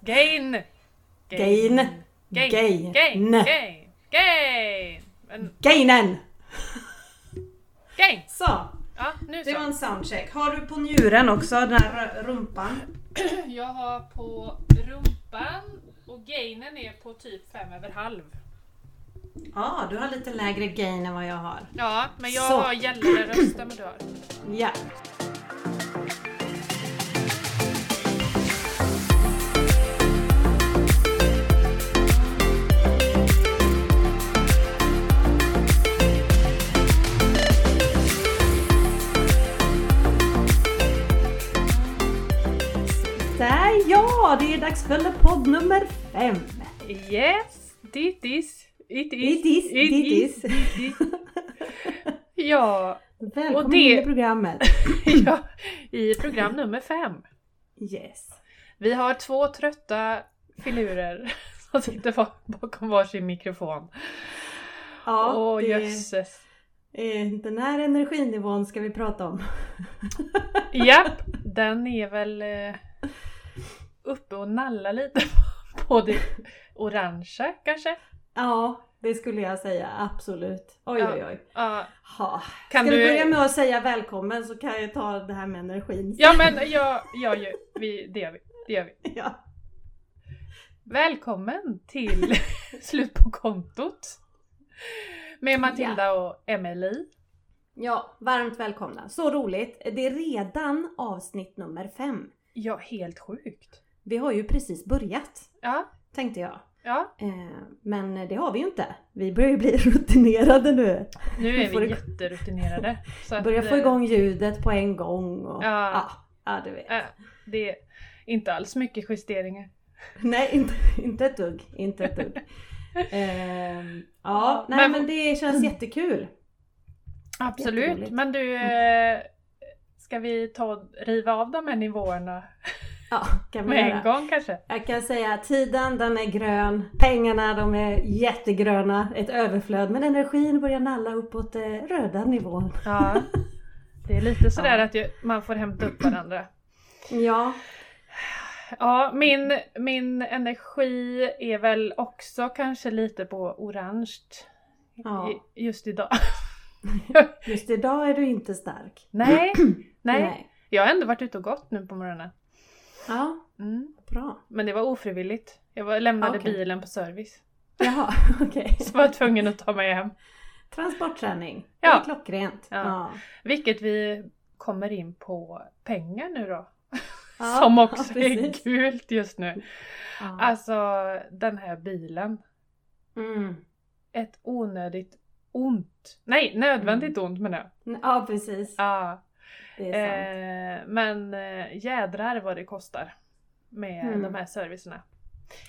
Gain! Gain! Gain! Gain! Gain! Gain! Gain! Gainen! Gain! Så! Ja, nu så. Det var en soundcheck. Har du på njuren också, den här rumpan? Jag har på rumpan och gainen är på typ 5,5. Ja, du har lite lägre gain än vad jag har. Ja, men jag har gällrösta med dörr. Ja. Där, ja, det är dags för podd nummer 5. Yes, det is. It is. Ja. Välkommen och det... in i programmet. Ja, i program nummer 5. Yes. Vi har 2 trötta filurer som sitter bakom varsin mikrofon. Ja, åh, jösses. Den här energinivån ska vi prata om. Japp, den är väl uppe och nallar lite på det orange kanske. Ja, det skulle jag säga, absolut. Oj. Ja. Kan du börja med att säga välkommen så kan jag ta det här med energin. Ja, men det gör vi. Ja. Välkommen till Slut på kontot med Matilda och Emelie. Ja, varmt välkomna. Så roligt. Det är redan avsnitt nummer 5. Ja, helt sjukt. Vi har ju precis börjat, tänkte jag. Ja. Men det har vi ju inte. Vi börjar ju bli rutinerade nu. Nu är vi jätterutinerade. Vi börjar få igång ljudet på en gång. Och, du vet. Det är inte alls mycket justeringar. Nej, inte ett dugg. Men det känns jättekul. Absolut, men du... Ska vi riva av de här nivåerna? Ja, kan vi med en gång kanske. Jag kan säga att tiden, den är grön. Pengarna, de är jättegröna. Ett överflöd. Men energin börjar nalla uppåt röda nivån. Ja, det är lite sådär att man får hämta upp varandra. Ja. Ja, min energi är väl också kanske lite på orange. Ja. Just idag. Just idag är du inte stark. Nej. Jag har ändå varit ute och gått nu på morgonen. Ja, bra. Men det var ofrivilligt. Jag lämnade bilen på service. Jaha, okej. Så var jag tvungen att ta mig hem. Transportträning, det är klockrent. Ja. Vilket vi kommer in på pengar nu då. Som också är gult just nu. Ja. Alltså, den här bilen. Mm. Ett onödigt ont. Nej, nödvändigt ont men det. Ja, precis. Ja. Det är sant. Men jädrar vad det kostar med de här servicerna.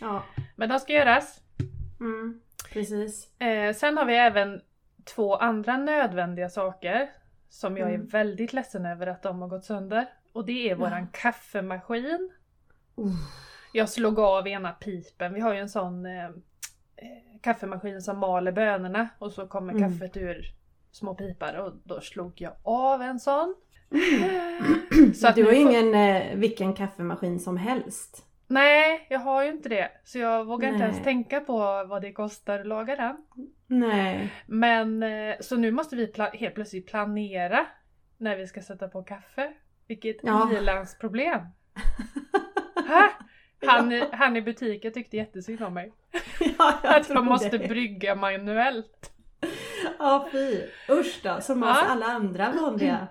Ja. Men de ska göras. Mm, precis. Sen har vi även 2 andra nödvändiga saker som jag är väldigt ledsen över att de har gått sönder. Och det är våran kaffemaskin. Jag slog av ena pipen. Vi har ju en sån kaffemaskin som maler bönorna och så kommer kaffet ur små pipar och då slog jag av en sån. Så att du har ingen vilken kaffemaskin som helst. Nej, jag har ju inte det. Så jag vågar inte ens tänka på vad det kostar att laga den. Nej. Men så nu måste vi helt plötsligt planera när vi ska sätta på kaffe. Vilket Milans problem. Han i butiken tyckte jättesynd om mig. Ja, att man måste brygga manuellt. Ja, fy. Usch då, som alla andra vanliga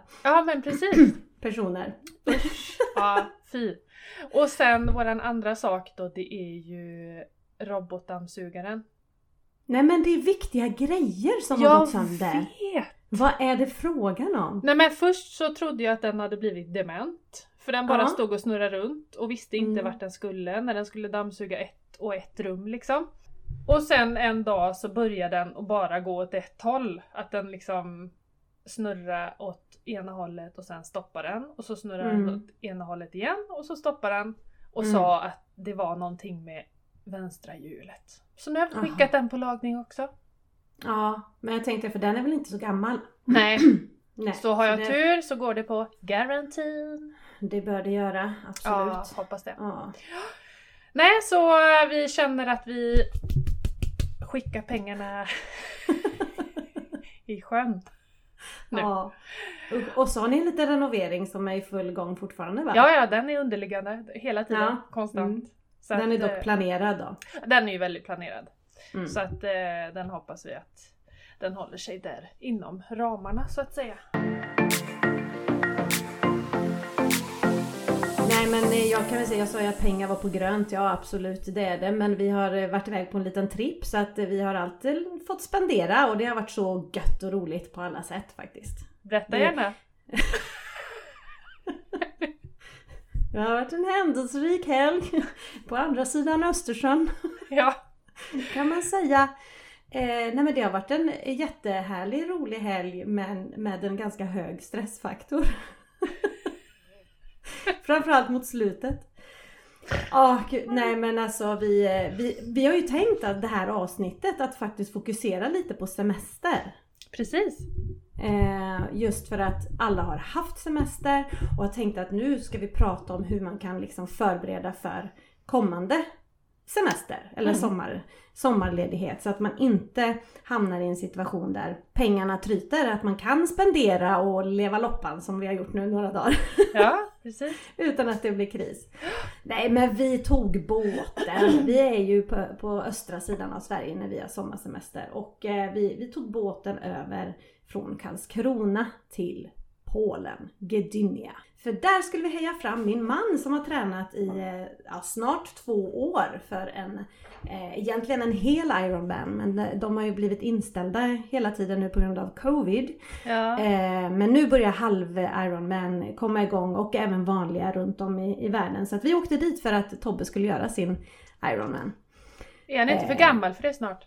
men precis. Personer. Usch, fy. Och sen våran andra sak då, det är ju robotdammsugaren. Nej, men det är viktiga grejer som har gått sönder. Jag vet. Vad är det frågan om? Nej, men först så trodde jag att den hade blivit dement. För den bara stod och snurrade runt och visste inte vart den skulle. När den skulle dammsuga ett rum liksom. Och sen en dag så började den att bara gå åt ett håll. Att den liksom snurrar åt ena hållet och sen stoppar den. Och så snurrar den åt ena hållet igen och så stoppar den. Och sa att det var någonting med vänstra hjulet. Så nu har jag skickat den på lagning också. Ja, men jag tänkte för den är väl inte så gammal. Nej. Så har jag tur så går det på garantin. Det bör det göra, absolut. Ja, hoppas det. Ja. Nej, så vi känner att vi skickar pengarna i sjön. Nu. Ja. Och så har ni lite renovering som är i full gång fortfarande, va? Ja, den är underliggande hela tiden, konstant. Mm. Så den är dock planerad då? Den är ju väldigt planerad. Mm. Så att den hoppas vi att den håller sig där inom ramarna, så att säga. Nej, men jag kan väl säga, jag sa ju att pengar var på grönt, ja absolut det är det, men vi har varit iväg på en liten trip så att vi har alltid fått spendera och det har varit så gött och roligt på alla sätt faktiskt. Berätta gärna. Det har varit en händelserik helg på andra sidan Östersjön. Ja. Kan man säga. Nej, men det har varit en jättehärlig, rolig helg men med en ganska hög stressfaktor. Framförallt mot slutet. Nej, men alltså vi har ju tänkt att det här avsnittet att faktiskt fokusera lite på semester. Precis. Just för att alla har haft semester och har tänkt att nu ska vi prata om hur man kan liksom förbereda för kommande semester eller sommarledighet så att man inte hamnar i en situation där pengarna tryter, att man kan spendera och leva loppan som vi har gjort nu några dagar. Ja, precis. Utan att det blir kris. Nej, men vi tog båten. Vi är ju på östra sidan av Sverige när vi har sommarsemester och vi tog båten över från Karlskrona till Polen, Gdynia. För där skulle vi heja fram min man som har tränat i snart 2 år för egentligen en hel Ironman. Men de har ju blivit inställda hela tiden nu på grund av covid. Ja. Men nu börjar halv Ironman komma igång och även vanliga runt om i världen. Så att vi åkte dit för att Tobbe skulle göra sin Ironman. Är han inte för gammal för det snart?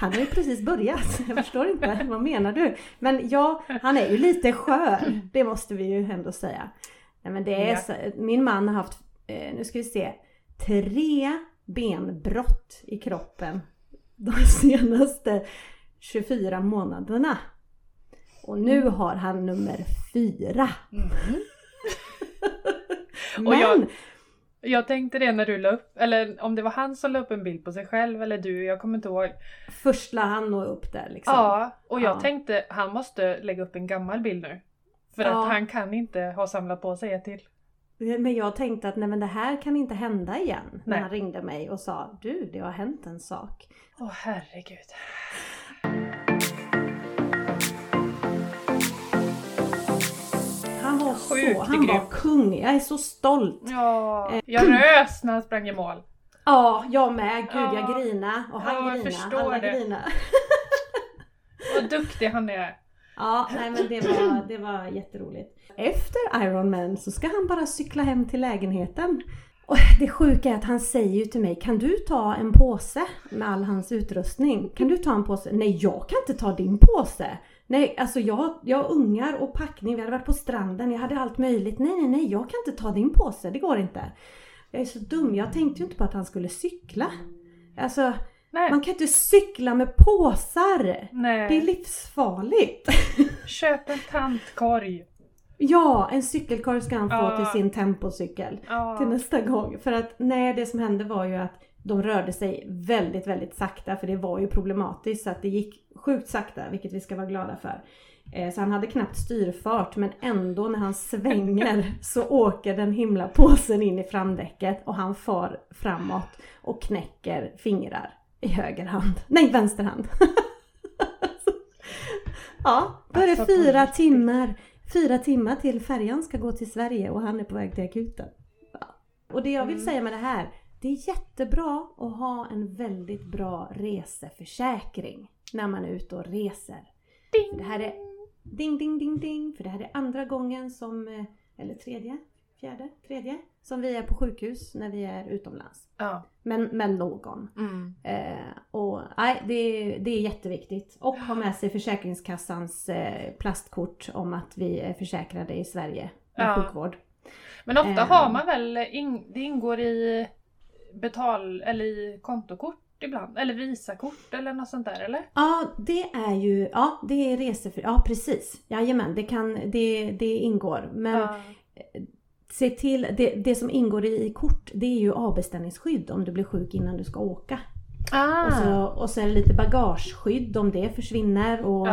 Han har ju precis börjat. Jag förstår inte, vad menar du? Men ja, han är ju lite skör. Det måste vi ju ändå säga. Nej, men det är så, min man har haft, nu ska vi se, 3 benbrott i kroppen de senaste 24 månaderna. Och nu har han nummer 4. Men... Jag tänkte det när du la upp, eller om det var han som la upp en bild på sig själv eller du, jag kommer inte ihåg. Först la han nog upp där liksom. Ja, och jag tänkte han måste lägga upp en gammal bild nu. För att han kan inte ha samlat på sig ett till. Men jag tänkte att nej, men det här kan inte hända igen. Nej. När han ringde mig och sa, du, det har hänt en sak. Åh, herregud. Han var kung. Jag är så stolt. Ja, jag rös när han sprang i mål. Ja, jag med. Gud, jag grina. Och han grina. Alla grina. Vad duktig han är. Ja, nej, men det var jätteroligt. Efter Ironman så ska han bara cykla hem till lägenheten. Och det sjuka är att han säger ju till mig, kan du ta en påse med all hans utrustning? Kan du ta en påse? Nej, jag kan inte ta din påse. Nej, alltså jag har ungar och packning, vi hade varit på stranden, jag hade allt möjligt. Nej, jag kan inte ta din påse, det går inte. Jag är så dum, jag tänkte ju inte på att han skulle cykla. Alltså, man kan inte cykla med påsar. Nej. Det är livsfarligt. Köp en tantkorg. Ja, en cykelkorg ska han få till sin tempocykel till nästa gång. För att det som hände var ju att de rörde sig väldigt, väldigt sakta. För det var ju problematiskt så att det gick sjukt sakta, vilket vi ska vara glada för. Så han hade knappt styrfart, men ändå när han svänger så åker den himla påsen in i framdäcket. Och han far framåt och knäcker fingrar i vänster hand. Då är det 4 timmar. 4 timmar till färjan ska gå till Sverige och han är på väg till akuten. Och det jag vill säga med det här, det är jättebra att ha en väldigt bra reseförsäkring när man är ute och reser. Ding. Det här är ding ding ding ding, för det här är andra gången som, eller tredje som vi är på sjukhus när vi är utomlands. Ja. Men någon. Mm. Det är jätteviktigt. Och ha med sig Försäkringskassans plastkort om att vi är försäkrade i Sverige med sjukvård. Men ofta har man väl, det ingår i eller i kontokort ibland, eller visakort eller något sånt där, eller? Ja, det är ju, det är reseförsäkring. Ja, precis. Jajamän, det ingår. Men se till, det som ingår i kort, det är ju avbeställningsskydd om du blir sjuk innan du ska åka. Ah. Och sen lite bagageskydd om det försvinner och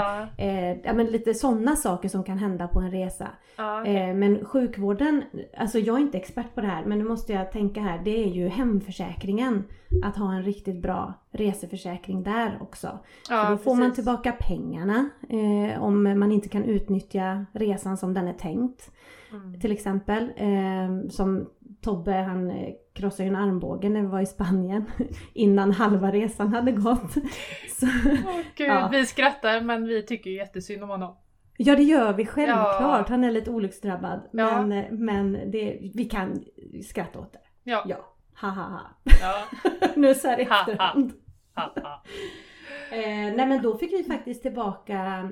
men lite sådana saker som kan hända på en resa. Okay. Men sjukvården, alltså jag är inte expert på det här, men nu måste jag tänka här, det är ju hemförsäkringen, att ha en riktigt bra reseförsäkring där också. För då får man tillbaka pengarna om man inte kan utnyttja resan som den är tänkt. Mm. Till exempel som Tobbe, han krossade ju en armbåge när vi var i Spanien innan halva resan hade gått. Så, Gud, vi skrattar, men vi tycker ju jättesynd om honom. Ja, det gör vi självklart. Ja. Han är lite olycksdrabbad, men det, vi kan skratta åt det. Ja. Ha ha ha. Ja. Nu så här efterhand. Nej, men då fick vi faktiskt tillbaka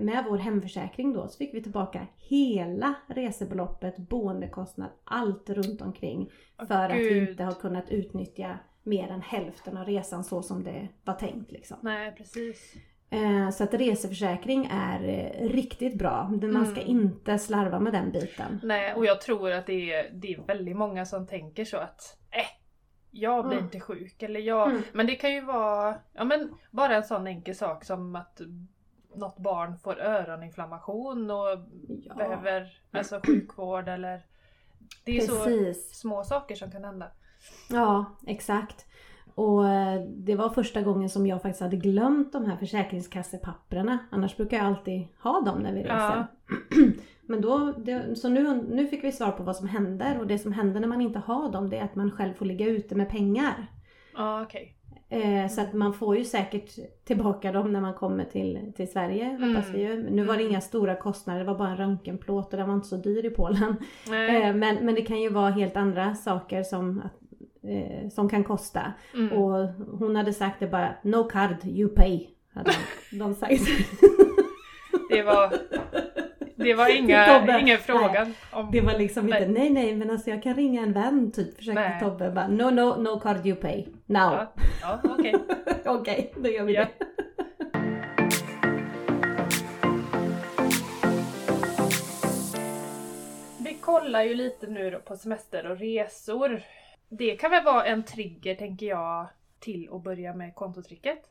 med vår hemförsäkring då, så fick vi tillbaka hela resebeloppet, boendekostnad, allt runt omkring för att vi inte har kunnat utnyttja mer än hälften av resan så som det var tänkt liksom. Nej, precis. Så att reseförsäkring är riktigt bra. Man ska inte slarva med den biten. Nej, och jag tror att det är väldigt många som tänker så att jag blir inte sjuk eller men det kan ju vara bara en sån enkel sak som att något barn får öroninflammation och behöver sjukvård eller det är så små saker som kan hända. Ja, exakt. Och det var första gången som jag faktiskt hade glömt de här försäkringskassepapperna. Annars brukar jag alltid ha dem när vi reser. Ja. Men nu fick vi svar på vad som händer. Och det som händer när man inte har dem, det är att man själv får ligga ute med pengar. Ja, okej. Så att man får ju säkert tillbaka dem när man kommer till Sverige, hoppas vi ju. Nu var det inga stora kostnader, det var bara en röntgenplåt och den var inte så dyr i Polen. Men det kan ju vara helt andra saker som kan kosta. Och hon hade sagt det bara, no card, you pay. Hade de sagt. Det var ingen fråga. Om, det var liksom inte, nej, men alltså jag kan ringa en vän typ, försökte Tobbe bara, no card, you pay, now. Ja, okej. Okej, då gör vi det. Vi kollar ju lite nu då på semester och resor. Det kan väl vara en trigger, tänker jag, till att börja med kontotricket.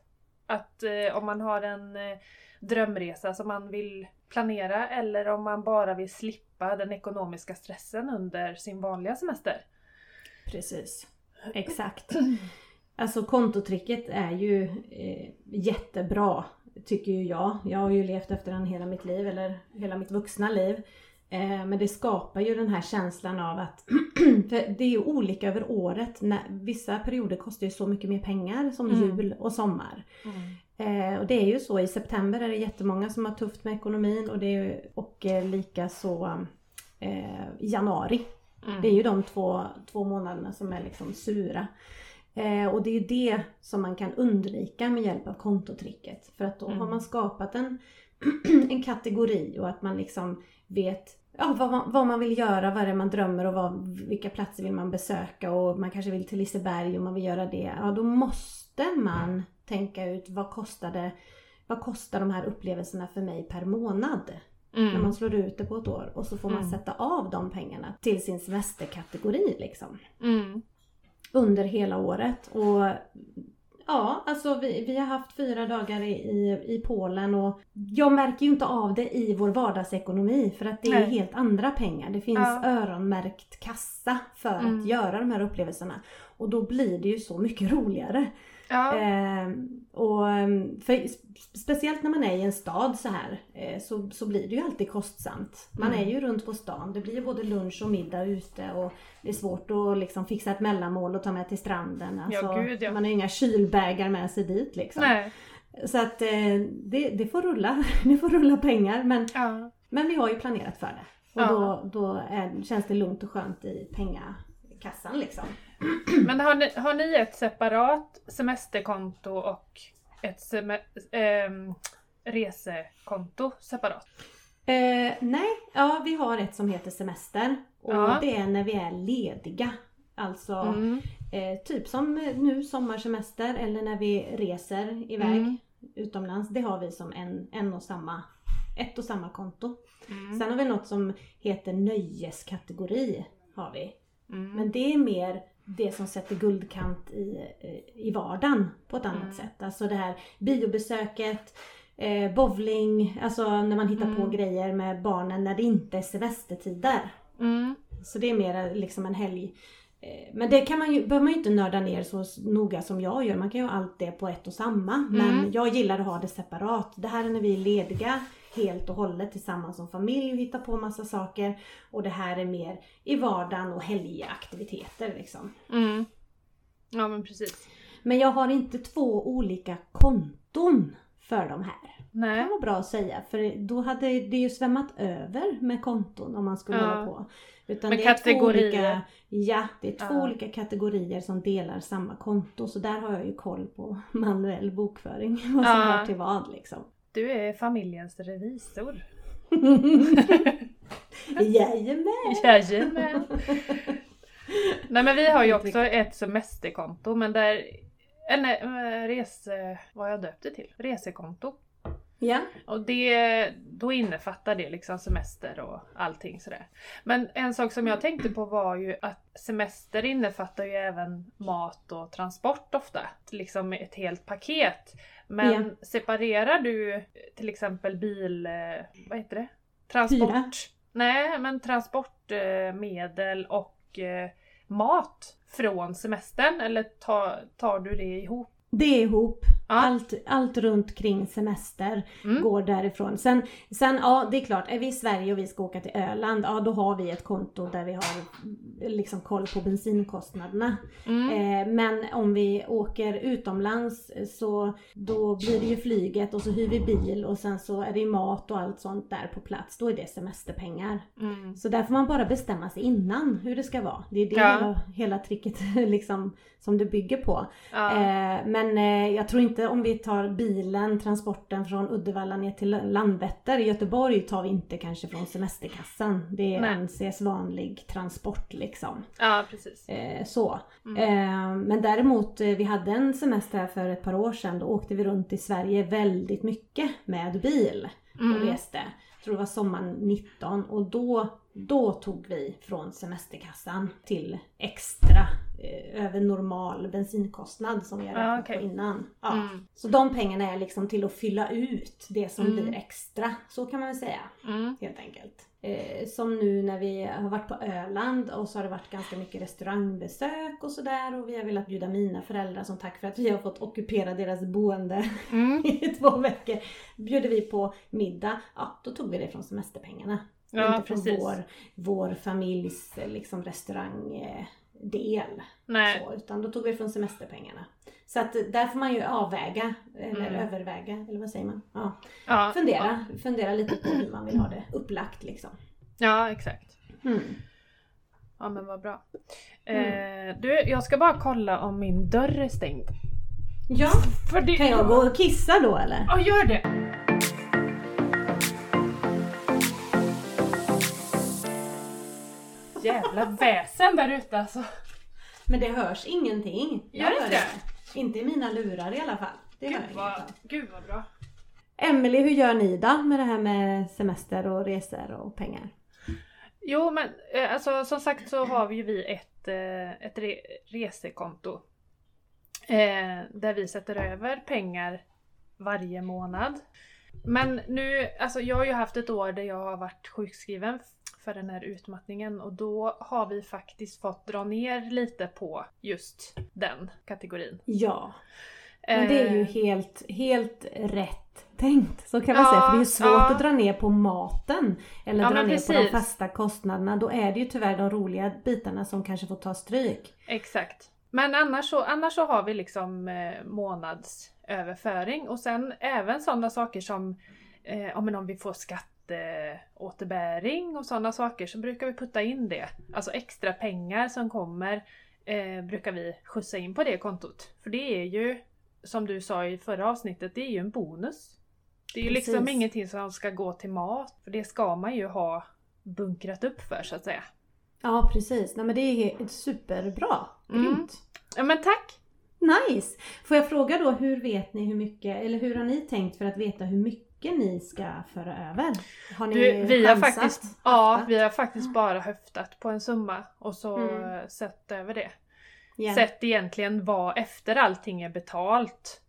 Att om man har en drömresa som man vill planera, eller om man bara vill slippa den ekonomiska stressen under sin vanliga semester. Precis, exakt. Alltså kontotricket är ju jättebra, tycker ju jag. Jag har ju levt efter den hela mitt liv, eller hela mitt vuxna liv. Men det skapar ju den här känslan av att det är ju olika över året. Vissa perioder kostar ju så mycket mer pengar som jul och sommar. Och det är ju så, i september är det jättemånga som har tufft med ekonomin och lika så januari. Det är ju de två månaderna som är liksom sura. Och det är ju det som man kan undvika med hjälp av kontotricket. För att då har man skapat en kategori och att man liksom vet vad man vill göra, vad det är man drömmer och vilka platser vill man besöka, och man kanske vill till Liseberg och man vill göra det. Ja, då måste man tänka ut vad kostar de här upplevelserna för mig per månad när man slår ut det på ett år, och så får man sätta av de pengarna till sin semesterkategori liksom under hela året. Och ja, alltså vi har haft 4 dagar i Polen och jag märker ju inte av det i vår vardagsekonomi, för att det är helt andra pengar. Det finns öronmärkt kassa för att göra de här upplevelserna, och då blir det ju så mycket roligare. Ja. Och för, speciellt när man är i en stad så här, så blir det ju alltid kostsamt. Man är ju runt på stan, det blir ju både lunch och middag ute, och det är svårt att liksom fixa ett mellanmål och ta med till stranden, alltså, man har ju inga kylbägar med sig dit liksom. Nej. Så att det får rulla pengar, men vi har ju planerat för det, och då känns det lugnt och skönt i pengakassan liksom. Men har ni ett separat semesterkonto och ett resekonto separat? Nej, vi har ett som heter semester, och det är när vi är lediga. Alltså typ som nu sommarsemester, eller när vi reser iväg utomlands. Det har vi som en och samma ett och samma konto. Mm. Sen har vi något som heter nöjeskategori har vi. Mm. Men det är mer det som sätter guldkant i vardagen på ett annat sätt. Alltså det här biobesöket, bowling, alltså när man hittar på grejer med barnen när det inte är semestertider. Mm. Så det är mer liksom en helg. Men det kan man ju, behöver man ju inte nörda ner så noga som jag gör. Man kan ju ha allt det på ett och samma. Men jag gillar att ha det separat. Det här är när vi är lediga helt och hållet tillsammans som familj och hittar på massa saker. Och det här är mer i vardagen och helgaktiviteter liksom. Mm. Ja men precis. Men jag har inte två olika konton för de här. Nej. Det kan vara bra att säga. För då hade det ju svämmat över med konton om man skulle hålla på. Utan det är kategorier. Två olika kategorier som delar samma konto. Så där har jag ju koll på manuell bokföring. Vad som hör till vad liksom. Du är familjens revisor. Jajamän. Nej men vi har ju också ett semesterkonto. Men där... vad jag döpte till? Resekonto. Ja. Och det, då innefattar det liksom semester och allting sådär. Men en sak som jag tänkte på var ju att semester innefattar ju även mat och transport ofta. Liksom ett helt paket. Men separerar du till exempel bil... Vad heter det? Transport. Hyra. Nej, men transportmedel och mat från semestern. Eller tar du det ihop? Det är ihop. Ja. Allt runt kring semester går därifrån. Sen, ja det är klart, är vi i Sverige och vi ska åka till Öland, ja då har vi ett konto där vi har liksom koll på bensinkostnaderna. Men om vi åker utomlands så då blir det ju flyget och så hyr vi bil och sen så är det mat och allt sånt där på plats. Då är det semesterpengar. Så där får man bara bestämma sig innan hur det ska vara. Det är det hela tricket liksom, som det bygger på. Ja. Men jag tror inte om vi tar bilen, transporten från Uddevalla ner till Landvetter i Göteborg tar vi inte kanske från semesterkassan. Det anses vanlig transport liksom. Ja, precis. Men däremot, vi hade en semester här för ett par år sedan. Då åkte vi runt i Sverige väldigt mycket med bil och reste. Jag tror det var sommaren 19 och då tog vi från semesterkassan till extra över normal bensinkostnad som vi har räknat på innan. Ja. Så de pengarna är liksom till att fylla ut det som blir extra. Så kan man väl säga helt enkelt. Som nu när vi har varit på Öland och så har det varit ganska mycket restaurangbesök och sådär. Och vi har velat bjuda mina föräldrar som tack för att vi har fått ockupera deras boende i 2 veckor. Bjuder vi på middag, ja då tog vi det från semesterpengarna. Ja, inte från vår familjs liksom, restaurangdel. Så, utan då tog vi från semesterpengarna. Så att där får man ju avväga eller överväga, eller vad säger man? Ja. Ja, fundera lite på hur man vill ha det upplagt liksom. Ja, exakt. Ja, men vad bra. Du, jag ska bara kolla om min dörr är stängd. Ja, för det... Kan jag gå och kissa då eller? Ja, gör det! Jävla väsen där ute alltså. Men det hörs ingenting. Jag hör inte. Inte i mina lurar i alla fall. Gud vad bra. Emelie, hur gör ni då med det här med semester och resor och pengar? Jo men alltså, som sagt så har vi ett resekonto. Där vi sätter över pengar varje månad. Men nu, alltså jag har ju haft ett år där jag har varit sjukskriven för den här utmattningen och då har vi faktiskt fått dra ner lite på just den kategorin. Ja, men det är ju helt rätt tänkt, så kan man säga, för det är ju svårt att dra ner på maten eller dra ner på de fasta kostnaderna, då är det ju tyvärr de roliga bitarna som kanske får ta stryk. Exakt, men annars så har vi liksom månadsöverföring och sen även sådana saker som om vi får skatt återbäring och sådana saker så brukar vi putta in det. Alltså extra pengar som kommer brukar vi skjutsa in på det kontot. För det är ju, som du sa i förra avsnittet, det är ju en bonus. Det är ju liksom ingenting som ska gå till mat. För det ska man ju ha bunkrat upp för så att säga. Ja precis, nej men det är superbra. Ja men tack! Nice! Får jag fråga då, hur vet ni hur mycket, eller hur har ni tänkt för att veta hur mycket mycket ni ska föra över? Har ni vi har faktiskt bara höftat på en summa och så sett över det. Yeah. Sett egentligen vad efter allting är betalt.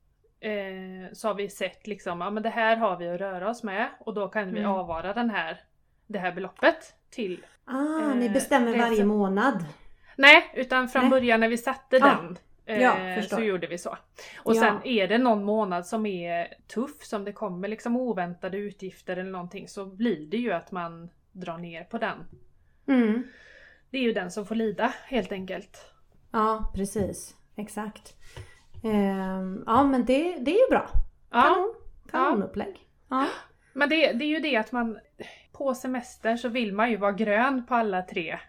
Så har vi sett liksom, ja men det här har vi att röra oss med och då kan vi avvara det här beloppet till. Ni bestämmer varje månad? Nej, utan från början när vi satte den. Ja, så gjorde vi så. Och sen är det någon månad som är tuff, som det kommer liksom oväntade utgifter eller någonting, så blir det ju att man drar ner på den. Mm. Det är ju den som får lida helt enkelt. Ja, precis. Exakt. Ja, men det är ju bra. Kanonupplägg. Ja. Men det är ju det att man på semestern så vill man ju vara grön på alla tre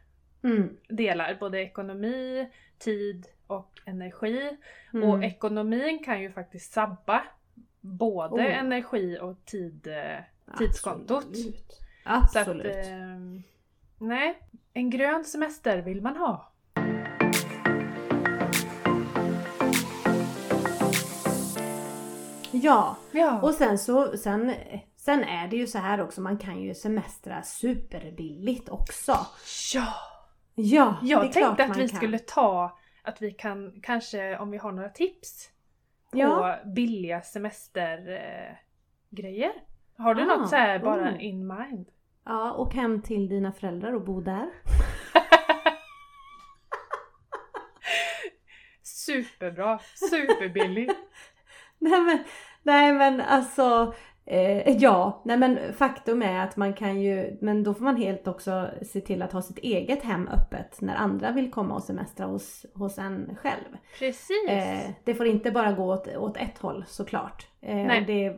delar. Både ekonomi, tid och energi. Och ekonomin kan ju faktiskt sabba både energi och tidskontot. Absolut. Absolut. Så att, nej, en grön semester vill man ha. Ja, och sen är det ju så här också, man kan ju semestra superbilligt också. Ja, jag det är tänkte klart att vi skulle ta, att vi kan kanske, om vi har några tips på billiga semestergrejer. Har du något så här bara in mind? Ja, och hem till dina föräldrar och bo där. Superbra, superbilligt. Nej men alltså faktum är att man kan ju, men då får man helt också se till att ha sitt eget hem öppet när andra vill komma och semestra hos en själv. Precis. Det får inte bara gå åt ett håll såklart.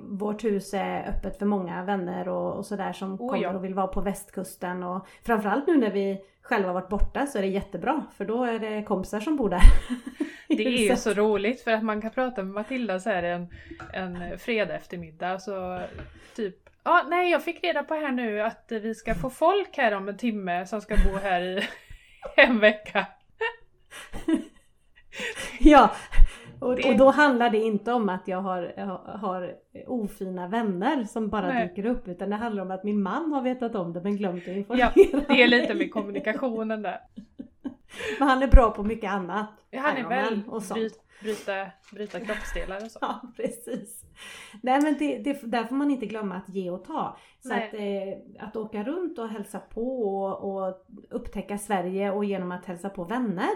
Vårt hus är öppet för många vänner och sådär som kommer och vill vara på västkusten, och framförallt nu när vi själva varit borta så är det jättebra, för då är det kompisar som bor där. Det är ju så roligt för att man kan prata med Matilda så här en fredag eftermiddag, så typ jag fick reda på här nu att vi ska få folk här om en timme som ska bo här i en vecka. Ja. Och då handlar det inte om att jag har ofina vänner som bara dyker upp, utan det handlar om att min man har vetat om det men glömt att informera. Ja, det är lite med kommunikationen där. Men han är bra på mycket annat. Ja, han är väl och bryta kroppsdelar och så. Ja, precis. Nej, men där får man inte glömma att ge och ta. Så att åka runt och hälsa på och upptäcka Sverige och genom att hälsa på vänner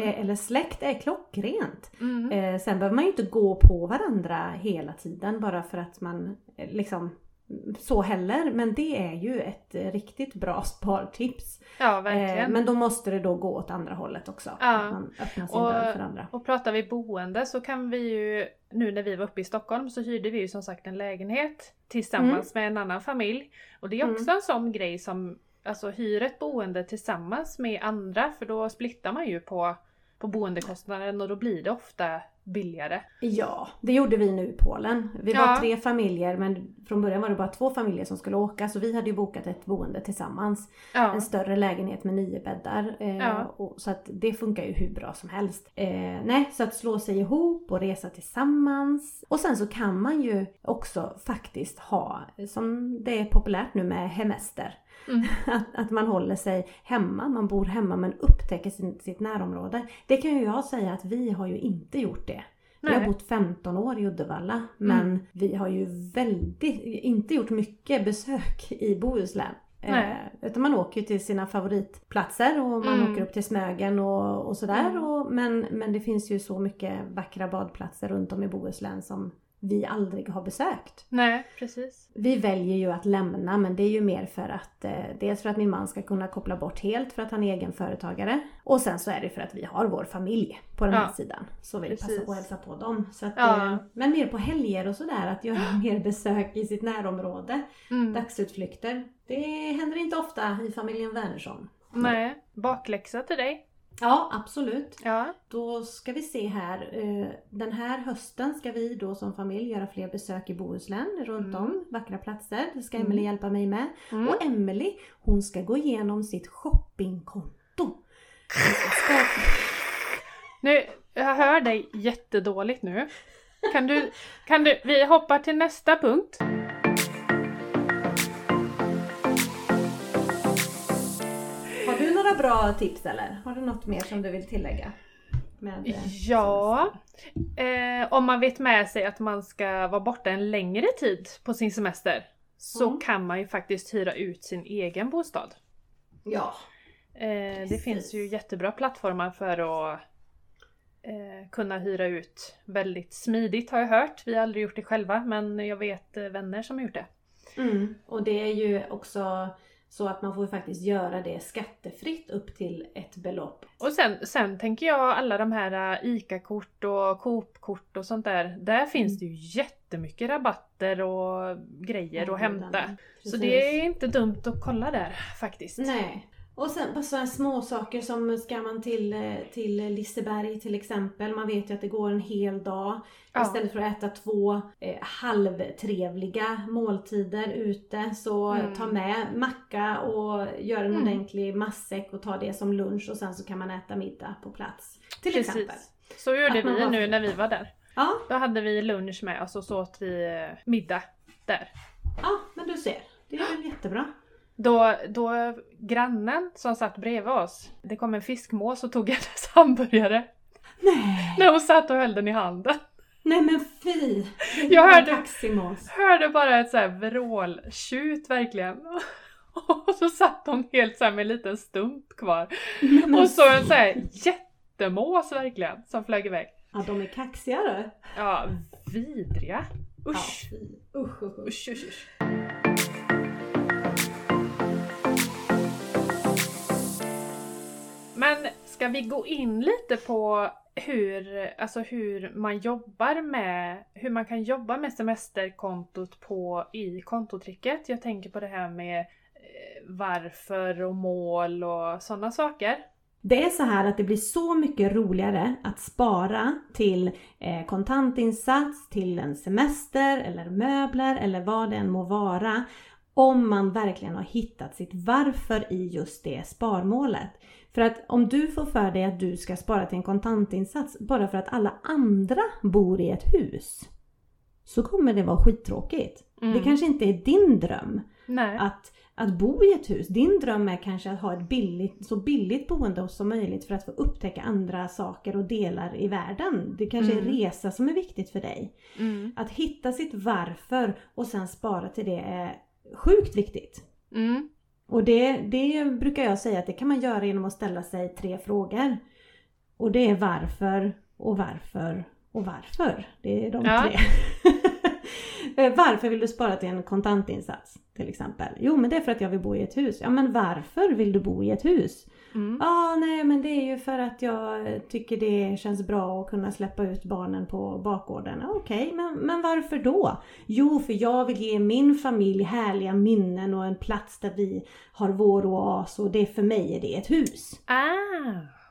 eller släkt är klockrent. Sen behöver man ju inte gå på varandra hela tiden bara för att man liksom så heller, men det är ju ett riktigt bra spartips. Ja, verkligen. Men då måste det då gå åt andra hållet också. Ja. Att man öppnar sin dörr för andra. Och pratar vi boende så kan vi ju, nu när vi var uppe i Stockholm så hyrde vi ju som sagt en lägenhet tillsammans med en annan familj. Och det är också en sån grej som, alltså hyr ett boende tillsammans med andra, för då splittar man ju på boendekostnaden och då blir det ofta billigare. Ja, det gjorde vi nu i Polen. Vi var tre familjer, men från början var det bara två familjer som skulle åka, så vi hade ju bokat ett boende tillsammans. En större lägenhet med 9 bäddar. Och, så att det funkar ju hur bra som helst. Så att slå sig ihop och resa tillsammans. Och sen så kan man ju också faktiskt ha, som det är populärt nu med hemester. Att man håller sig hemma, man bor hemma men upptäcker sitt närområde. Det kan ju jag säga att vi har ju inte gjort det. Jag har bott 15 år i Uddevalla, men vi har ju inte gjort mycket besök i Bohuslän. Utan man åker ju till sina favoritplatser och man åker upp till Smögen och sådär. Men det finns ju så mycket vackra badplatser runt om i Bohuslän som vi aldrig har besökt. Nej, precis. Vi väljer ju att lämna, men det är ju mer för att dels för att min man ska kunna koppla bort helt för att han är egen företagare, och sen så är det för att vi har vår familj på den här sidan, så vi passar på att hälsa på dem. Så att, men mer på helger och sådär, att göra mer besök i sitt närområde. Dagsutflykter. Det händer inte ofta i familjen Wernersson. Nej, bakläxa till dig. Ja, absolut. Ja. Då ska vi se här. Den här hösten ska vi då som familj göra fler besök i Bohuslän runt om. Vackra platser. Det ska Emelie hjälpa mig med. Och Emelie, hon ska gå igenom sitt shoppingkonto. Nu, jag hör dig jättedåligt nu. Kan du, vi hoppar till nästa punkt. bra tips, eller? Har du något mer som du vill tillägga? Med, ja, om man vet med sig att man ska vara borta en längre tid på sin semester så kan man ju faktiskt hyra ut sin egen bostad. Ja. Det finns ju jättebra plattformar för att kunna hyra ut väldigt smidigt, har jag hört. Vi har aldrig gjort det själva, men jag vet vänner som har gjort det. Mm. Och det är ju också så att man får faktiskt göra det skattefritt upp till ett belopp. Och sen tänker jag alla de här ICA-kort och Coop-kort och sånt där. Där finns det ju jättemycket rabatter och grejer att hämta. Precis. Så det är inte dumt att kolla där faktiskt. Nej. Och sen på sådana små saker som ska man till Liseberg till exempel. Man vet ju att det går en hel dag. Ja. Istället för att äta 2 halvtrevliga måltider ute så ta med macka och gör en ordentlig matsäck och ta det som lunch. Och sen så kan man äta middag på plats till exempel. Så gjorde vi nu när vi var där. Ja. Då hade vi lunch med oss och så åt vi middag där. Ja, men du ser. Det är väl jättebra. Då grannen som satt bredvid oss, det kom en fiskmås och tog hennes hamburgare. Nej. När hon satt och höll den i handen. Nej men fy! Jag hörde bara ett så här vråltjut verkligen. Och så satt hon helt så här med en liten stump kvar. Nej, och så en så här jättemås verkligen som flög iväg. Ja, de är kaxiga då. Ja, vidriga. Usch. Ja, usch. Men ska vi gå in lite på hur man jobbar med, hur man kan jobba med semesterkontot i kontotricket? Jag tänker på det här med varför och mål och sådana saker. Det är så här att det blir så mycket roligare att spara till kontantinsats, till en semester eller möbler eller vad det än må vara. Om man verkligen har hittat sitt varför i just det sparmålet. För att om du får för dig att du ska spara till en kontantinsats bara för att alla andra bor i ett hus, så kommer det vara skittråkigt. Mm. Det kanske inte är din dröm att bo i ett hus. Din dröm är kanske att ha ett så billigt boende som möjligt för att få upptäcka andra saker och delar i världen. Det kanske är resa som är viktigt för dig. Mm. Att hitta sitt varför och sen spara till det är sjukt viktigt. Mm. Och det brukar jag säga att det kan man göra genom att ställa sig 3 frågor. Och det är varför och varför och varför. Det är de 3. Varför vill du spara till en kontantinsats till exempel? Jo, men det är för att jag vill bo i ett hus. Ja, men varför vill du bo i ett hus? Mm. Nej, men det är ju för att jag tycker det känns bra att kunna släppa ut barnen på bakgården. Okej, men varför då? Jo, för jag vill ge min familj härliga minnen och en plats där vi har vår oas, och det för mig är det ett hus.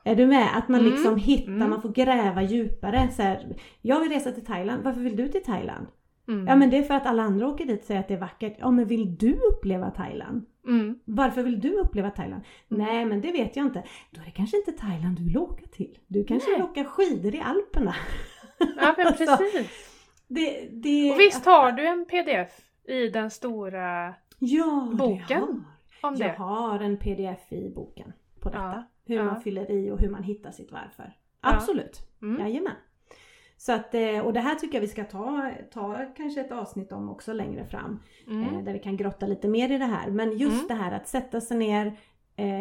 Är du med? Att man liksom hittar, man får gräva djupare. Så här, jag vill resa till Thailand. Varför vill du till Thailand? Mm. Ja, men det är för att alla andra åker dit och säger att det är vackert. Ja, men vill du uppleva Thailand? Mm. Varför vill du uppleva Thailand? Mm. Nej, men det vet jag inte. Då är det kanske inte Thailand du vill åka till. Du kanske vill åka skidor i Alperna. Ja, men precis. Alltså, och visst har du en pdf i den stora boken? Jag har en pdf i boken på detta. Hur man fyller i och hur man hittar sitt varför. Absolut, jajamän. Så att, och det här tycker jag vi ska ta kanske ett avsnitt om också längre fram. Där vi kan grotta lite mer i det här. Men just det här att sätta sig ner,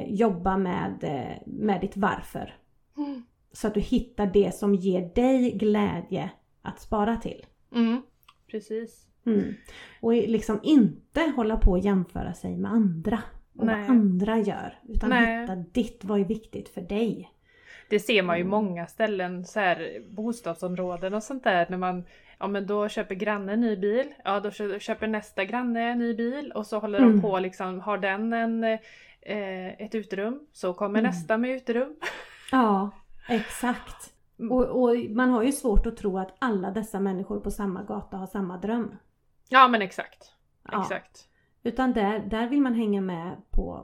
jobba med ditt varför. Mm. Så att du hittar det som ger dig glädje att spara till. Mm. Precis. Mm. Och liksom inte hålla på att jämföra sig med andra. Och vad andra gör. Utan hitta ditt, vad är viktigt för dig. Det ser man ju många ställen, så här bostadsområden och sånt där, när man, ja men då köper grannen en ny bil, ja då köper nästa granne en ny bil, och så håller de på liksom, har den ett utrum, så kommer nästa med utrum. Ja, exakt. Och man har ju svårt att tro att alla dessa människor på samma gata har samma dröm. Ja, men exakt. Utan där vill man hänga med på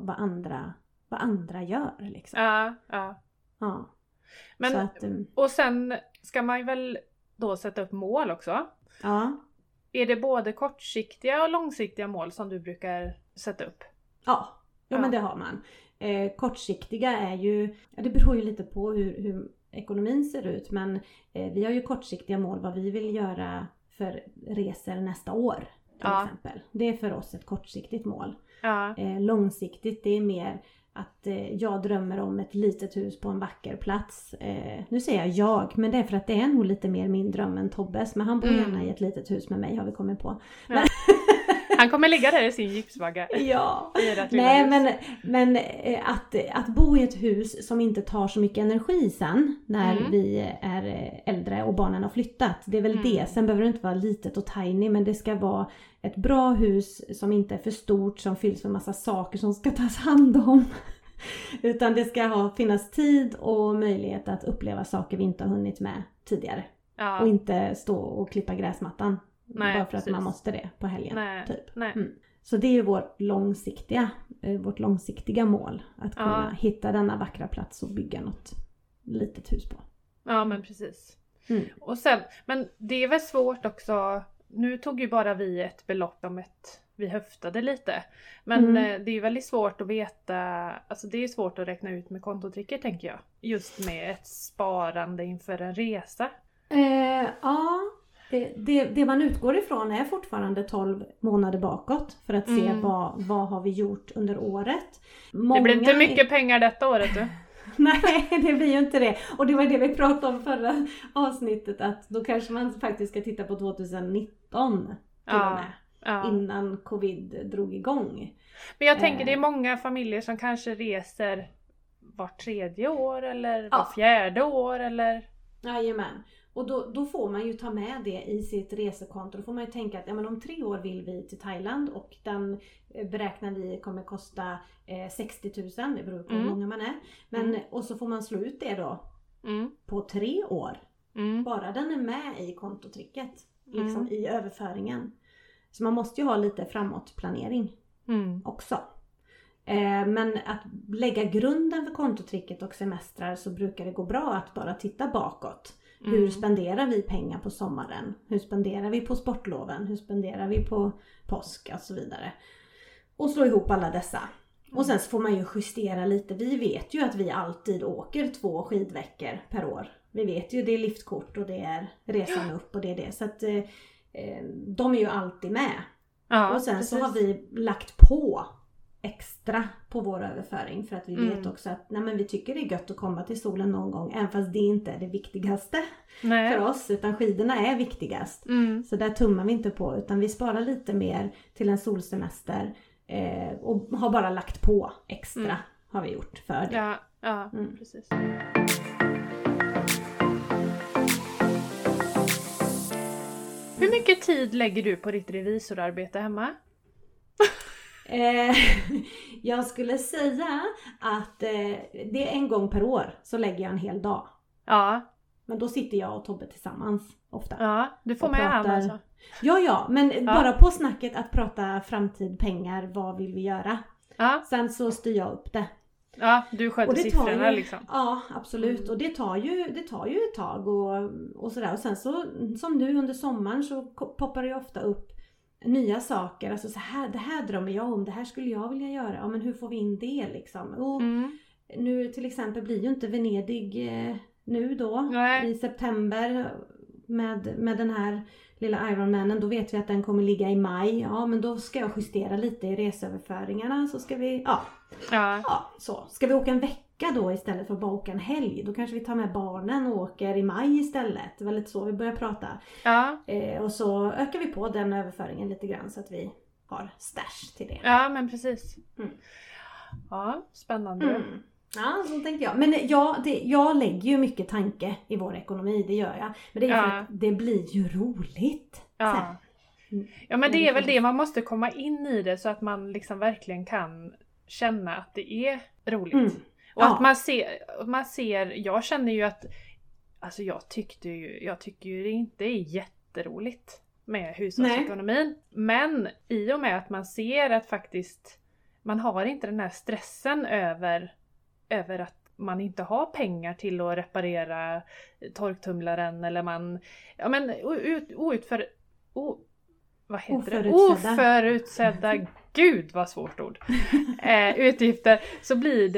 vad andra gör liksom. Ja. Men, att, och sen ska man väl då sätta upp mål också. Ja. Är det både kortsiktiga och långsiktiga mål som du brukar sätta upp? Ja, men det har man. kortsiktiga är ju, ja, det beror ju lite på hur ekonomin ser ut, men vi har ju kortsiktiga mål vad vi vill göra för resor nästa år till exempel. Det är för oss ett kortsiktigt mål. Ja. Långsiktigt det är mer att jag drömmer om ett litet hus på en vacker plats. Nu säger jag, men det är för att det är nog lite mer min dröm än Tobbes. Men han bor gärna i ett litet hus med mig, har vi kommit på. Ja. Men... han kommer ligga där i sin gipsvagga. Ja, nej, men att bo i ett hus som inte tar så mycket energi sen när vi är äldre och barnen har flyttat. Det är väl det. Sen behöver det inte vara litet och tiny, men det ska vara ett bra hus som inte är för stort, som fylls med massa saker som ska tas hand om. Utan det ska finnas tid och möjlighet att uppleva saker vi inte har hunnit med tidigare. Ja. Och inte stå och klippa gräsmattan. Nej, bara för att man måste det på helgen. Nej, typ. Nej. Mm. Så det är ju vårt långsiktiga mål. Att kunna hitta denna vackra plats och bygga något litet hus på. Ja, men precis. Mm. Och sen, men det är väl svårt också. Nu tog ju bara vi ett belopp om ett... vi höftade lite. Men det är väldigt svårt att veta. Alltså det är svårt att räkna ut med kontotricker, tänker jag. Just med ett sparande inför en resa. Det man utgår ifrån är fortfarande 12 månader bakåt för att se vad har vi gjort under året. Det blir inte mycket pengar detta året du. Nej, det blir ju inte det. Och det var det vi pratade om förra avsnittet, att då kanske man faktiskt ska titta på 2019 till och med. Ja. Innan covid drog igång. Men jag tänker det är många familjer som kanske reser var tredje år eller var fjärde år eller... Jajamän. Och då får man ju ta med det i sitt resekonto. Då får man ju tänka att ja, men om 3 år vill vi till Thailand och den beräknar vi kommer kosta 60 000. Det beror på hur många man är. Men, och så får man slå ut det då på 3 år. Mm. Bara den är med i kontotricket. Liksom i överföringen. Så man måste ju ha lite framåtplanering också. Men att lägga grunden för kontotricket och semestrar, så brukar det gå bra att bara titta bakåt. Hur spenderar vi pengar på sommaren? Hur spenderar vi på sportloven? Hur spenderar vi på påsk och så vidare? Och slå ihop alla dessa. Och sen så får man ju justera lite. Vi vet ju att vi alltid åker 2 skidveckor per år. Vi vet ju det är liftkort och det är resan upp och det är det. Så att de är ju alltid med. Ja, och sen precis. Så har vi lagt på extra på vår överföring för att vi vet också att nej, men vi tycker det är gött att komma till solen någon gång, även fast det inte är det viktigaste för oss, utan skidorna är viktigast. Så där tummar vi inte på, utan vi sparar lite mer till en solsemester och har bara lagt på extra har vi gjort för det. Ja, precis. Hur mycket tid lägger du på ditt revisorarbete hemma? Jag skulle säga att det är en gång per år så lägger jag en hel dag. Ja. Men då sitter jag och Tobbe tillsammans ofta. Ja, du får med pratar... alltså. Ja, men bara på snacket att prata framtid, pengar, vad vill vi göra? Ja. Sen så styr jag upp det. Ja, du sköter siffrorna ju, liksom. Ja, absolut. Och det tar ju ett tag och sådär. Och sen så, som nu under sommaren, så poppar det ofta upp nya saker. Alltså så här, det här drömmer jag om. Det här skulle jag vilja göra. Ja, men hur får vi in det liksom? Och nu till exempel blir ju inte Venedig nu då. Nej. I september med den här lilla Ironmanen. Då vet vi att den kommer ligga i maj. Ja, men då ska jag justera lite i resöverföringarna. Så ska vi... så. Ska vi åka en vecka då istället för att bara åka en helg? Då kanske vi tar med barnen och åker i maj istället. Det var lite så vi började prata. Ja. Och så ökar vi på den överföringen lite grann så att vi har stash till det. Ja, men precis. Mm. Ja, spännande. Mm. Ja, så tänkte jag. Men jag lägger ju mycket tanke i vår ekonomi, det gör jag. Men det är för att det blir ju roligt sen. Ja, men det är väl det. Man måste komma in i det så att man liksom verkligen kan känna att det är roligt. Och att man ser, jag känner ju att, alltså jag tycker ju det inte är jätteroligt med hushållsekonomin. Men i och med att man ser att faktiskt man har inte den här stressen över att man inte har pengar till att reparera torktumlaren, eller man, ja men, outförutsedda gud vad svårt ord, utgifter, så blir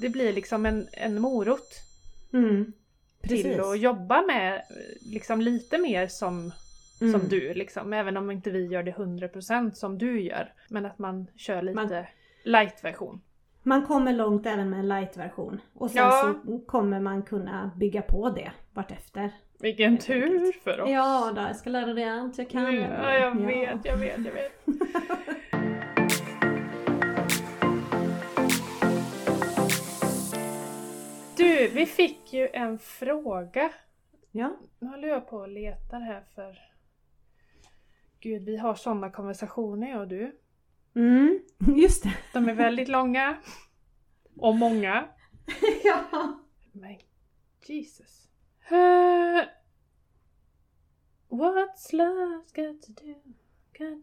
det blir liksom en morot till att jobba med liksom lite mer som du liksom, även om inte vi gör det 100% som du gör, men att man kör lite light-version. Man kommer långt även med en light-version. Och sen så kommer man kunna bygga på det vartefter. Vilken tur för oss. Ja, då, jag ska lära dig allt jag kan. Ja, jag vet. Du, vi fick ju en fråga. Ja. Nu håller jag på och letar här för... Gud, vi har sådana konversationer, jag och du. Mm, just det. De är väldigt långa. Och många. Ja. Men, Jesus. What's love got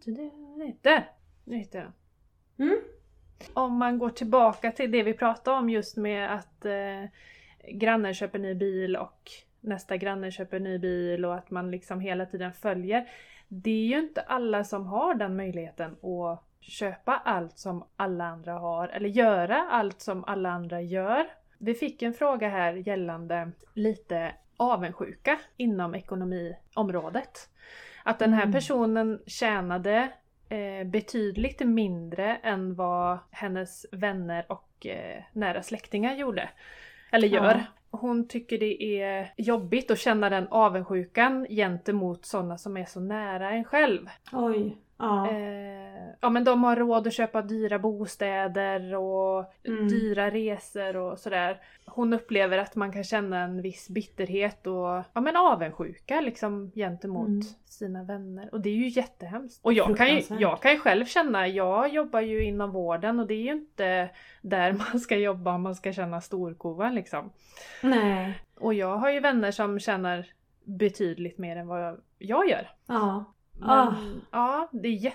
to do där, nu hittar jag den. Om man går tillbaka till det vi pratade om just med att grannen köper ny bil och nästa grannen köper ny bil och att man liksom hela tiden följer. Det är ju inte alla som har den möjligheten att köpa allt som alla andra har eller göra allt som alla andra gör. Vi fick en fråga här gällande lite avundsjuka inom ekonomiområdet. Att den här personen tjänade betydligt mindre än vad hennes vänner och nära släktingar gjorde. Eller gör. Hon tycker det är jobbigt att känna den avundsjukan gentemot sådana som är så nära en själv. Oj. Ja, men de har råd att köpa dyra bostäder och dyra resor och sådär. Hon upplever att man kan känna en viss bitterhet och avundsjuka liksom gentemot sina vänner. Och det är ju jättehemskt. Och jag kan ju själv känna, jag jobbar ju inom vården och det är ju inte där man ska jobba om man ska känna storkovan liksom. Nej. Och jag har ju vänner som känner betydligt mer än vad jag gör. Ja. Men, ja, det är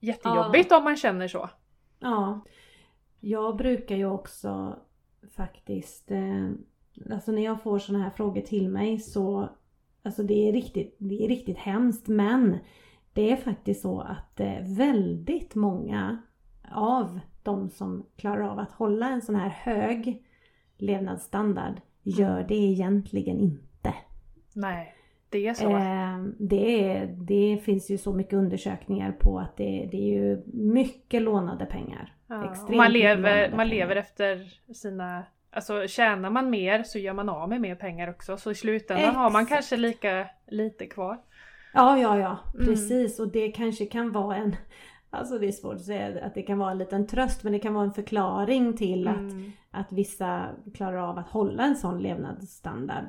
jättejobbigt om man känner så. Ja, jag brukar ju också faktiskt, alltså när jag får såna här frågor till mig så, alltså det är riktigt hemskt, men det är faktiskt så att väldigt många av de som klarar av att hålla en sån här hög levnadsstandard gör det egentligen inte. Nej. Det är så. Det finns ju så mycket undersökningar på att det är ju mycket lånade pengar. Ja, man lever efter sina... Alltså tjänar man mer så gör man av med mer pengar också. Så i slutändan har man kanske lika lite kvar. Ja. Precis. Och det kanske kan vara en... Alltså det är svårt att säga att det kan vara en liten tröst, men det kan vara en förklaring till att vissa klarar av att hålla en sån levnadsstandard.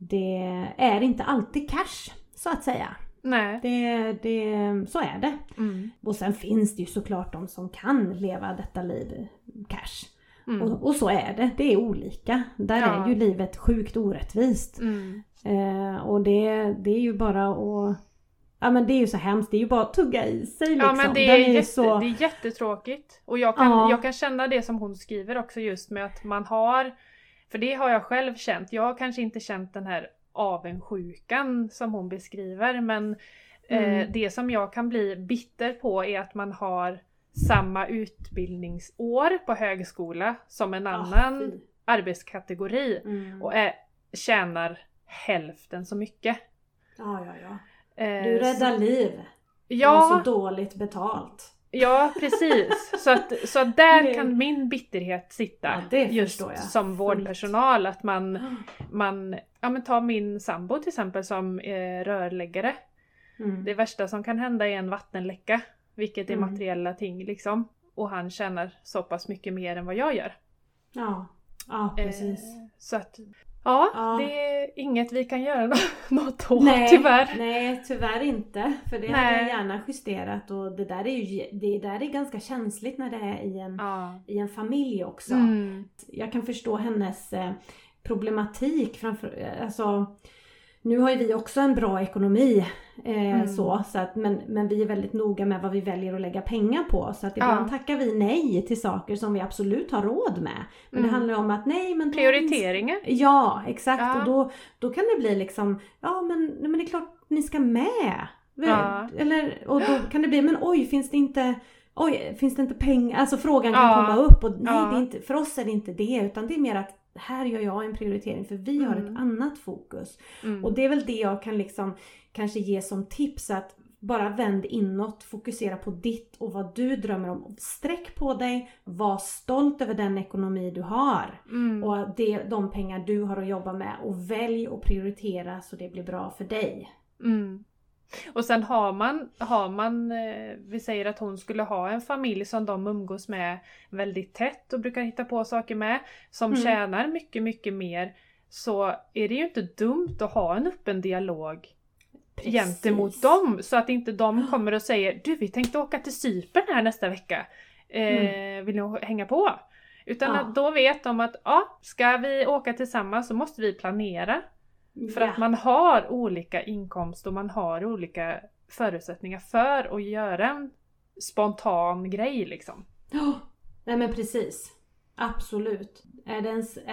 Det är inte alltid cash, så att säga. Nej. Så är det. Och sen finns det ju såklart de som kan leva detta liv cash. Och så är det. Det är olika. Där är ju livet sjukt orättvist. Och det är ju bara att... Ja, men det är ju så hemskt. Det är ju bara att tugga i sig liksom. Ja, men det är jättetråkigt. Och jag kan känna det som hon skriver också, just med att man har... För det har jag själv känt. Jag har kanske inte känt den här avundsjukan som hon beskriver. Men det som jag kan bli bitter på är att man har samma utbildningsår på högskola som en annan arbetskategori. Och tjänar hälften så mycket. Ja. Du räddar liv. Ja. Och så dåligt betalt. Ja, precis. Så att där kan min bitterhet sitta. Ja, det just jag. Som vårdpersonal. Att man tar min sambo till exempel som rörläggare. Det värsta som kan hända är en vattenläcka. Vilket är materiella ting liksom. Och han tjänar så pass mycket mer än vad jag gör. Ja, precis. Så att... Ja, det är inget vi kan göra något åt, tyvärr. Nej, tyvärr inte. För det hade jag gärna justerat. Och det där är ju ganska känsligt när det är i en familj också. Jag kan förstå hennes problematik. Nu har ju vi också en bra ekonomi. Men vi är väldigt noga med vad vi väljer att lägga pengar på. Så att ibland tackar vi nej till saker som vi absolut har råd med. Men det handlar om att nej, men... Prioriteringar. Ja, exakt. Ja. Och då kan det bli liksom, ja men det är klart ni ska med. Eller, och då kan det bli, men finns det inte pengar? Alltså frågan kan komma upp. Och nej, det är inte, för oss är det inte det, utan det är mer att här gör jag en prioritering för vi har ett annat fokus. Mm. Och det är väl det jag kan liksom kanske ge som tips, att bara vänd inåt, fokusera på ditt och vad du drömmer om. Sträck på dig, var stolt över den ekonomi du har och de pengar du har att jobba med, och välj och prioritera så det blir bra för dig. Mm. Och sen har man, vi säger att hon skulle ha en familj som de umgås med väldigt tätt och brukar hitta på saker med, som tjänar mycket, mycket mer, så är det ju inte dumt att ha en öppen dialog. Precis. Gentemot dem, så att inte de kommer och säger, du, vi tänkte åka till Cypern här nästa vecka, vill ni hänga på? Utan att då vet de att ska vi åka tillsammans så måste vi planera. För att man har olika inkomst och man har olika förutsättningar för att göra en spontan grej liksom. Nej men precis. Absolut. Är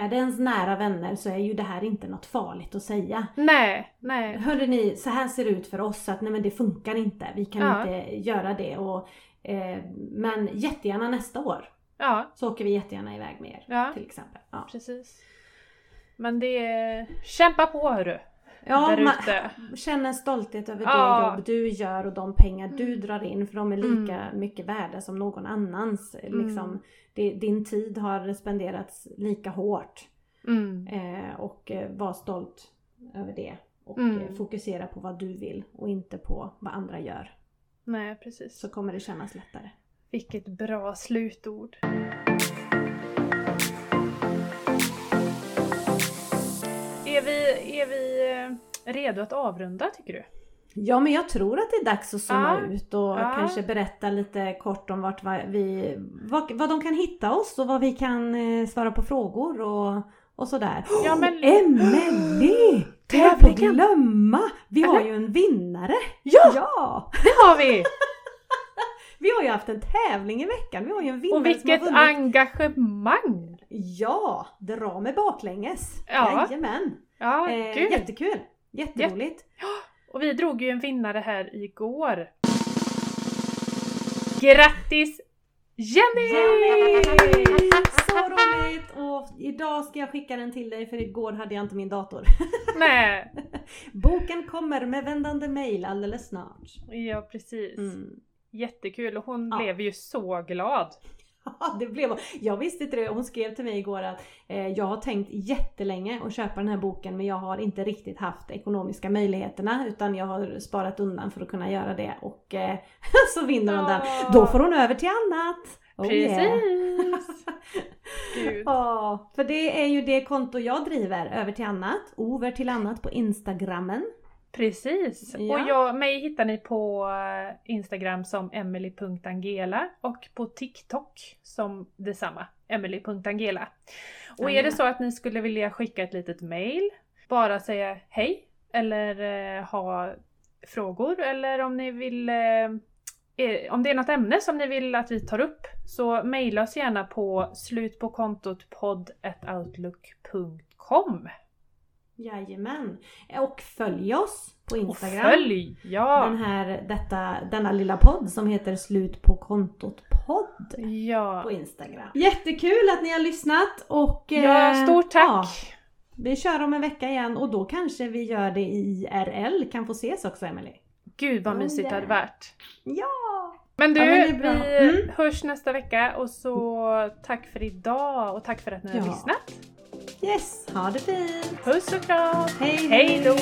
det ens nära vänner så är ju det här inte något farligt att säga. Nej. Hörde ni, så här ser det ut för oss, att nej men det funkar inte. Vi kan inte göra det. Och, men jättegärna nästa år. Ja. Så åker vi jättegärna iväg med er till exempel. Ja, precis. Men det är... Kämpa på, hörru. Ja, känn en stolthet över det jobb du gör och de pengar du drar in. För de är lika mycket värda som någon annans. Liksom, din tid har spenderats lika hårt. Och var stolt över det. Och fokusera på vad du vill och inte på vad andra gör. Nej, precis. Så kommer det kännas lättare. Vilket bra slutord. Är vi redo att avrunda, tycker du? Ja, men jag tror att det är dags att zooma ut och kanske berätta lite kort om vad de kan hitta oss och vad vi kan svara på frågor och sådär. Ja, men... Emelie! Tävling glömma! Vi har ju en vinnare! Ja! Det har vi! Vi har ju haft en tävling i veckan. Vi har ju en vinnare. Och vilket engagemang! Ja, dra med baklänges. Ja. Jajamän. Ja, kul. Jättekul. Jätteroligt. Och vi drog ju en vinnare här igår. Grattis Jenny! Så roligt. Och idag ska jag skicka den till dig, för igår hade jag inte min dator. Nej. Boken kommer med vändande mejl alldeles snart. Ja, precis. Jättekul, och hon blev ju så glad. Ja, det blev hon. Jag visste inte det. Hon skrev till mig igår att jag har tänkt jättelänge att köpa den här boken, men jag har inte riktigt haft ekonomiska möjligheterna, utan jag har sparat undan för att kunna göra det. Och så vinner hon den. Då får hon över till annat. Precis. Gud. Ja, för det är ju det konto jag driver, över till annat på Instagrammen. Precis, ja. Och mig hittar ni på Instagram som emily.angela och på TikTok som detsamma, emily.angela. Och är det så att ni skulle vilja skicka ett litet mail, bara säga hej eller ha frågor, eller om ni vill, om det är något ämne som ni vill att vi tar upp, så mejla oss gärna på slutpåkontotpodd@outlook.com. Jajamän. Och följ oss på Instagram. Denna lilla podd som heter Slut på kontot podd på Instagram. Jättekul att ni har lyssnat, och stort tack. Ja, vi kör om en vecka igen, och då kanske vi gör det IRL, kan få ses också, Emelie. Gud vad mysigt det hade varit. Ja. Men du, vi hörs nästa vecka, och så tack för idag och tack för att ni har lyssnat. Yes, ha det fint. Puss och kram. Hej då.